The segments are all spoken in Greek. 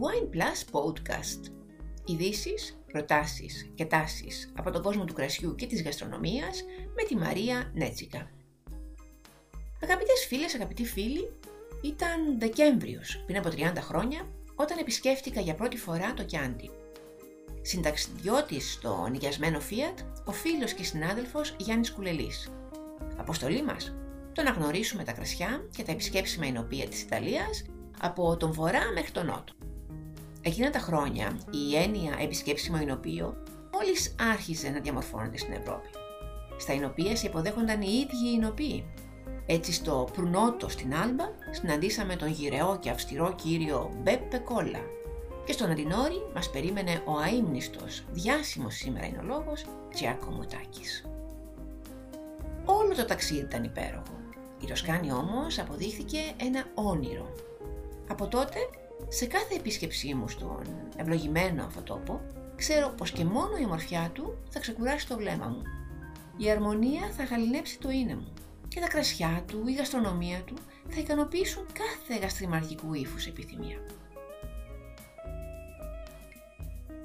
Wine Plus Podcast. Ειδήσεις, προτάσεις και τάσεις από τον κόσμο του κρασιού και της γαστρονομίας με τη Μαρία Νέτζικα. Αγαπητές φίλες, αγαπητοί φίλοι, ήταν Δεκέμβριος πριν από 30 χρόνια όταν επισκέφτηκα για πρώτη φορά το Κιάντι. Συνταξιδιώτης στο νοικιασμένο Fiat, ο φίλος και συνάδελφος Γιάννης Κουλελής. Αποστολή μας, το να γνωρίσουμε τα κρασιά και τα επισκέψιμα εινοπία της Ιταλίας από τον βορρά μέχρι τον νότο. Εκείνα τα χρόνια η έννοια επισκέψιμο εινοπείο μόλις άρχιζε να διαμορφώνεται στην Ευρώπη. Στα εινοπεία σε υποδέχονταν οι ίδιοι οι εινοπείοι. Έτσι στο Προυνότο στην Άλμπα συναντήσαμε τον γυρεό και αυστηρό κύριο Μπέπε Κόλλα και στον Αντινόρι μας περίμενε ο αείμνηστος, διάσημος σήμερα εινολόγος Τζιάκομο Τάκις. Όλο το ταξίδι ήταν υπέροχο. Η Τοσκάνη όμως αποδείχθηκε ένα όνειρο. Από τότε, σε κάθε επίσκεψή μου στον ευλογημένο αυτό τόπο, ξέρω πως και μόνο η ομορφιά του θα ξεκουράσει το βλέμμα μου. Η αρμονία θα γαληνέψει το είναι μου και τα κρασιά του, η γαστρονομία του θα ικανοποιήσουν κάθε γαστριμαργικού ύφους επιθυμία.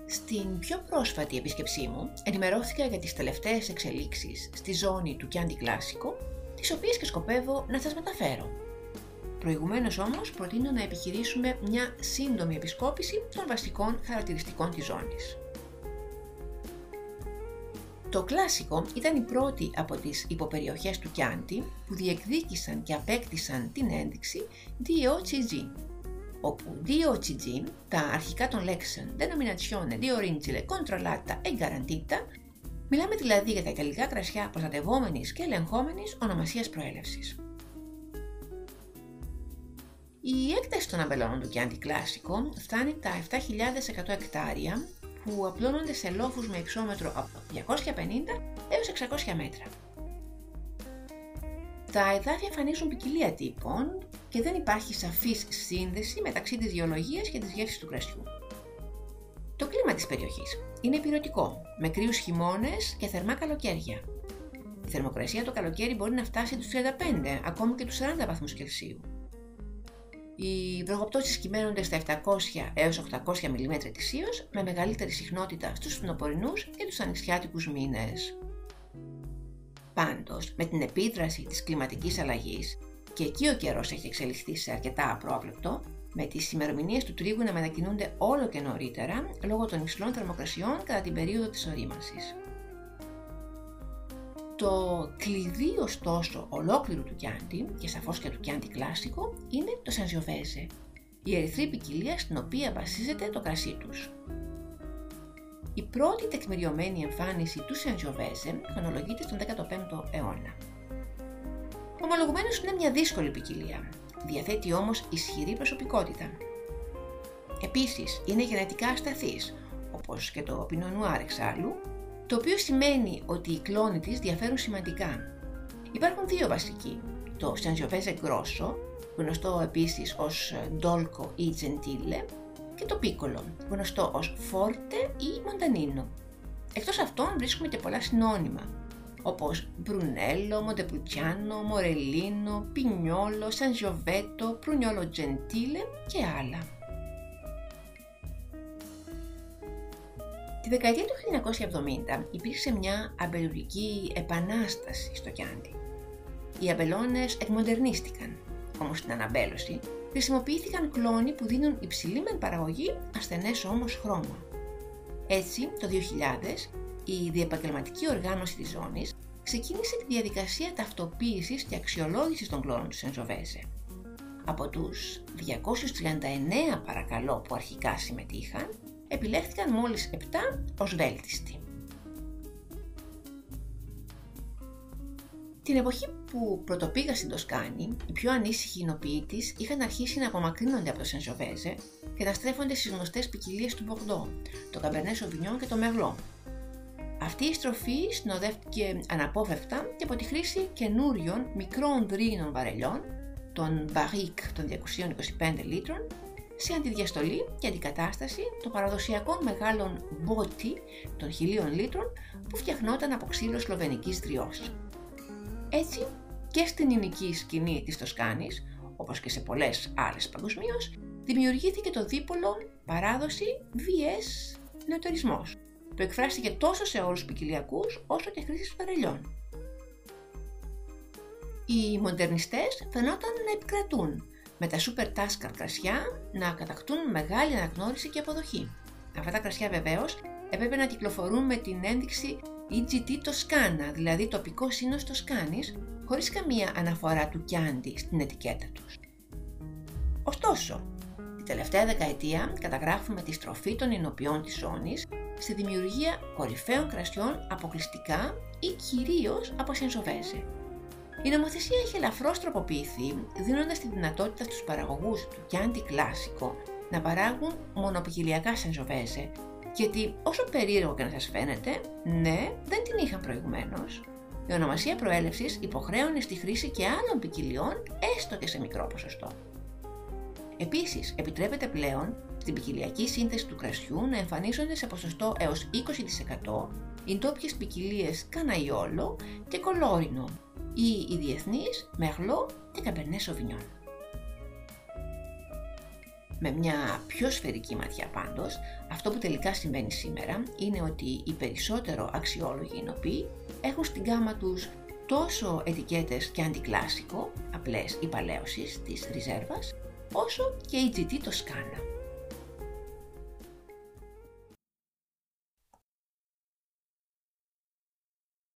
Στην πιο πρόσφατη επίσκεψή μου ενημερώθηκα για τις τελευταίες εξελίξεις στη ζώνη του Chianti Classico, τις οποίες και σκοπεύω να σας μεταφέρω. Προηγουμένως όμως προτείνω να επιχειρήσουμε μια σύντομη επισκόπηση των βασικών χαρακτηριστικών της ζώνης. Το Κλάσικο ήταν η πρώτη από τις υποπεριοχές του Chianti που διεκδίκησαν και απέκτησαν την ένδειξη DOCG, όπου DOCG, τα αρχικά των λέξεων Denominazione di origine controllata e garantita, μιλάμε δηλαδή για τα ιταλικά κρασιά προστατευόμενης και ελεγχόμενης ονομασίας προέλευσης. Η έκταση των αμπελώνων του Chianti Classico φτάνει τα 7.100 εκτάρια που απλώνονται σε λόφους με υψόμετρο από 250 έως 600 μέτρα. Τα εδάφια εμφανίζουν ποικιλία τύπων και δεν υπάρχει σαφής σύνδεση μεταξύ της γεωλογίας και της γεύσης του κρασιού. Το κλίμα της περιοχής είναι ηπειρωτικό, με κρύους χειμώνες και θερμά καλοκαίρια. Η θερμοκρασία το καλοκαίρι μπορεί να φτάσει τους 35, ακόμη και τους 40 βαθμούς Κελσίου. Οι βροχοπτώσεις κυμαίνονται στα 700 έως 800 mm ετησίως, με μεγαλύτερη συχνότητα στους φθινοπορεινούς και τους ανοιξιάτικους μήνες. Πάντως, με την επίδραση της κλιματικής αλλαγής, και εκεί ο καιρός έχει εξελιχθεί σε αρκετά απρόβλεπτο, με τις ημερομηνίες του τρίγου να μετακινούνται όλο και νωρίτερα λόγω των υψηλών θερμοκρασιών κατά την περίοδο της ορίμανσης. Το κλειδί ωστόσο ολόκληρου του Chianti και σαφώς και του Chianti Classico είναι το Sangiovese, η ερυθρή ποικιλία στην οποία βασίζεται το κρασί τους. Η πρώτη τεκμηριωμένη εμφάνιση του Sangiovese χρονολογείται στον 15ο αιώνα. Ομολογουμένως είναι μια δύσκολη ποικιλία, διαθέτει όμως ισχυρή προσωπικότητα. Επίσης είναι γενετικά ασταθής, όπως και το Pinot Noir εξάλλου, το οποίο σημαίνει ότι οι κλόνοι της διαφέρουν σημαντικά. Υπάρχουν δύο βασικοί, το Sangiovese Γκρόσο, γνωστό επίσης ως Ντόλκο ή Gentile, και το Piccolo, γνωστό ως Forte ή Montanino. Εκτός αυτών βρίσκουμε και πολλά συνώνυμα, όπως Brunello, Montepulciano, Morellino, Pignolo, Sangioveto, Pruniolo Gentile και άλλα. Τη δεκαετία του 1970 υπήρξε μια αμπελουργική επανάσταση στο Chianti. Οι αμπελώνες εκμοντερνίστηκαν, όμως στην αναμπέλωση χρησιμοποιήθηκαν κλόνοι που δίνουν υψηλή μεν παραγωγή, ασθενές όμως χρώμα. Έτσι, το 2000, η διεπαγγελματική οργάνωση της ζώνης ξεκίνησε τη διαδικασία ταυτοποίησης και αξιολόγησης των κλόνων του Sangiovese. Από τους 239 παρακαλώ που αρχικά συμμετείχαν, επιλέχθηκαν μόλις 7 ως βέλτιστοι. Την εποχή που πρωτοπήγα στην Τοσκάνη, οι πιο ανήσυχοι εινοποιητές είχαν αρχίσει να απομακρύνονται από το Sangiovese και να στρέφονται στις γνωστές ποικιλίες του Μπορντό, το Καμπερνέ Σοβινιόν και το Μερλό. Αυτή η στροφή συνοδεύτηκε αναπόφευκτα και από τη χρήση καινούριων μικρών δρύνων βαρελιών, των Μπαρικ των 225 λίτρων, σε αντιδιαστολή και αντικατάσταση των παραδοσιακών μεγάλων μπότι των 1000 λίτρων που φτιαχνόταν από ξύλο σλοβενικής δριός. Έτσι, και στην ελληνική σκηνή της Τοσκάνης, όπως και σε πολλές άλλες παγκοσμίως, δημιουργήθηκε το δίπολο παράδοση VS νεοτερισμός, που εκφράστηκε τόσο σε όρους ποικιλιακούς όσο και χρήσης φανελιών. Οι μοντερνιστές φαινόταν να επικρατούν, με τα Super Tasker κρασιά να κατακτούν μεγάλη αναγνώριση και αποδοχή. Αυτά τα κρασιά βεβαίως έπρεπε να κυκλοφορούν με την ένδειξη IGT Toscana, δηλαδή τοπικό σύνος Τοσκάνης, χωρίς καμία αναφορά του Κιάντι στην ετικέτα τους. Ωστόσο, την τελευταία δεκαετία καταγράφουμε τη στροφή των εινοποιών της ζώνης στη δημιουργία κορυφαίων κρασιών αποκλειστικά ή κυρίως από Sangiovese. Η νομοθεσία έχει ελαφρώς τροποποιηθεί, δίνοντας τη δυνατότητα στους παραγωγούς του Chianti Classico να παράγουν μονοποικιλιακά Sangiovese, γιατί όσο περίεργο και να σας φαίνεται, ναι, δεν την είχαν προηγουμένως. Η ονομασία προέλευσης υποχρέωνε στη χρήση και άλλων ποικιλιών, έστω και σε μικρό ποσοστό. Επίσης, επιτρέπεται πλέον στην ποικιλιακή σύνθεση του κρασιού να εμφανίζονται σε ποσοστό έως 20% οι ντόπιες ποικιλίες Καναϊόλο και Κολόρινο ή οι διεθνείς Μερλό και Καμπερνέ Σοβινιόν. Με μια πιο σφαιρική ματιά πάντως, αυτό που τελικά συμβαίνει σήμερα είναι ότι οι περισσότερο αξιόλογοι εινοποιοί έχουν στην γκάμα τους τόσο ετικέτες και αντικλάσικο, απλές υπαλαίωσης της ριζέρβας, όσο και η GT Toscana.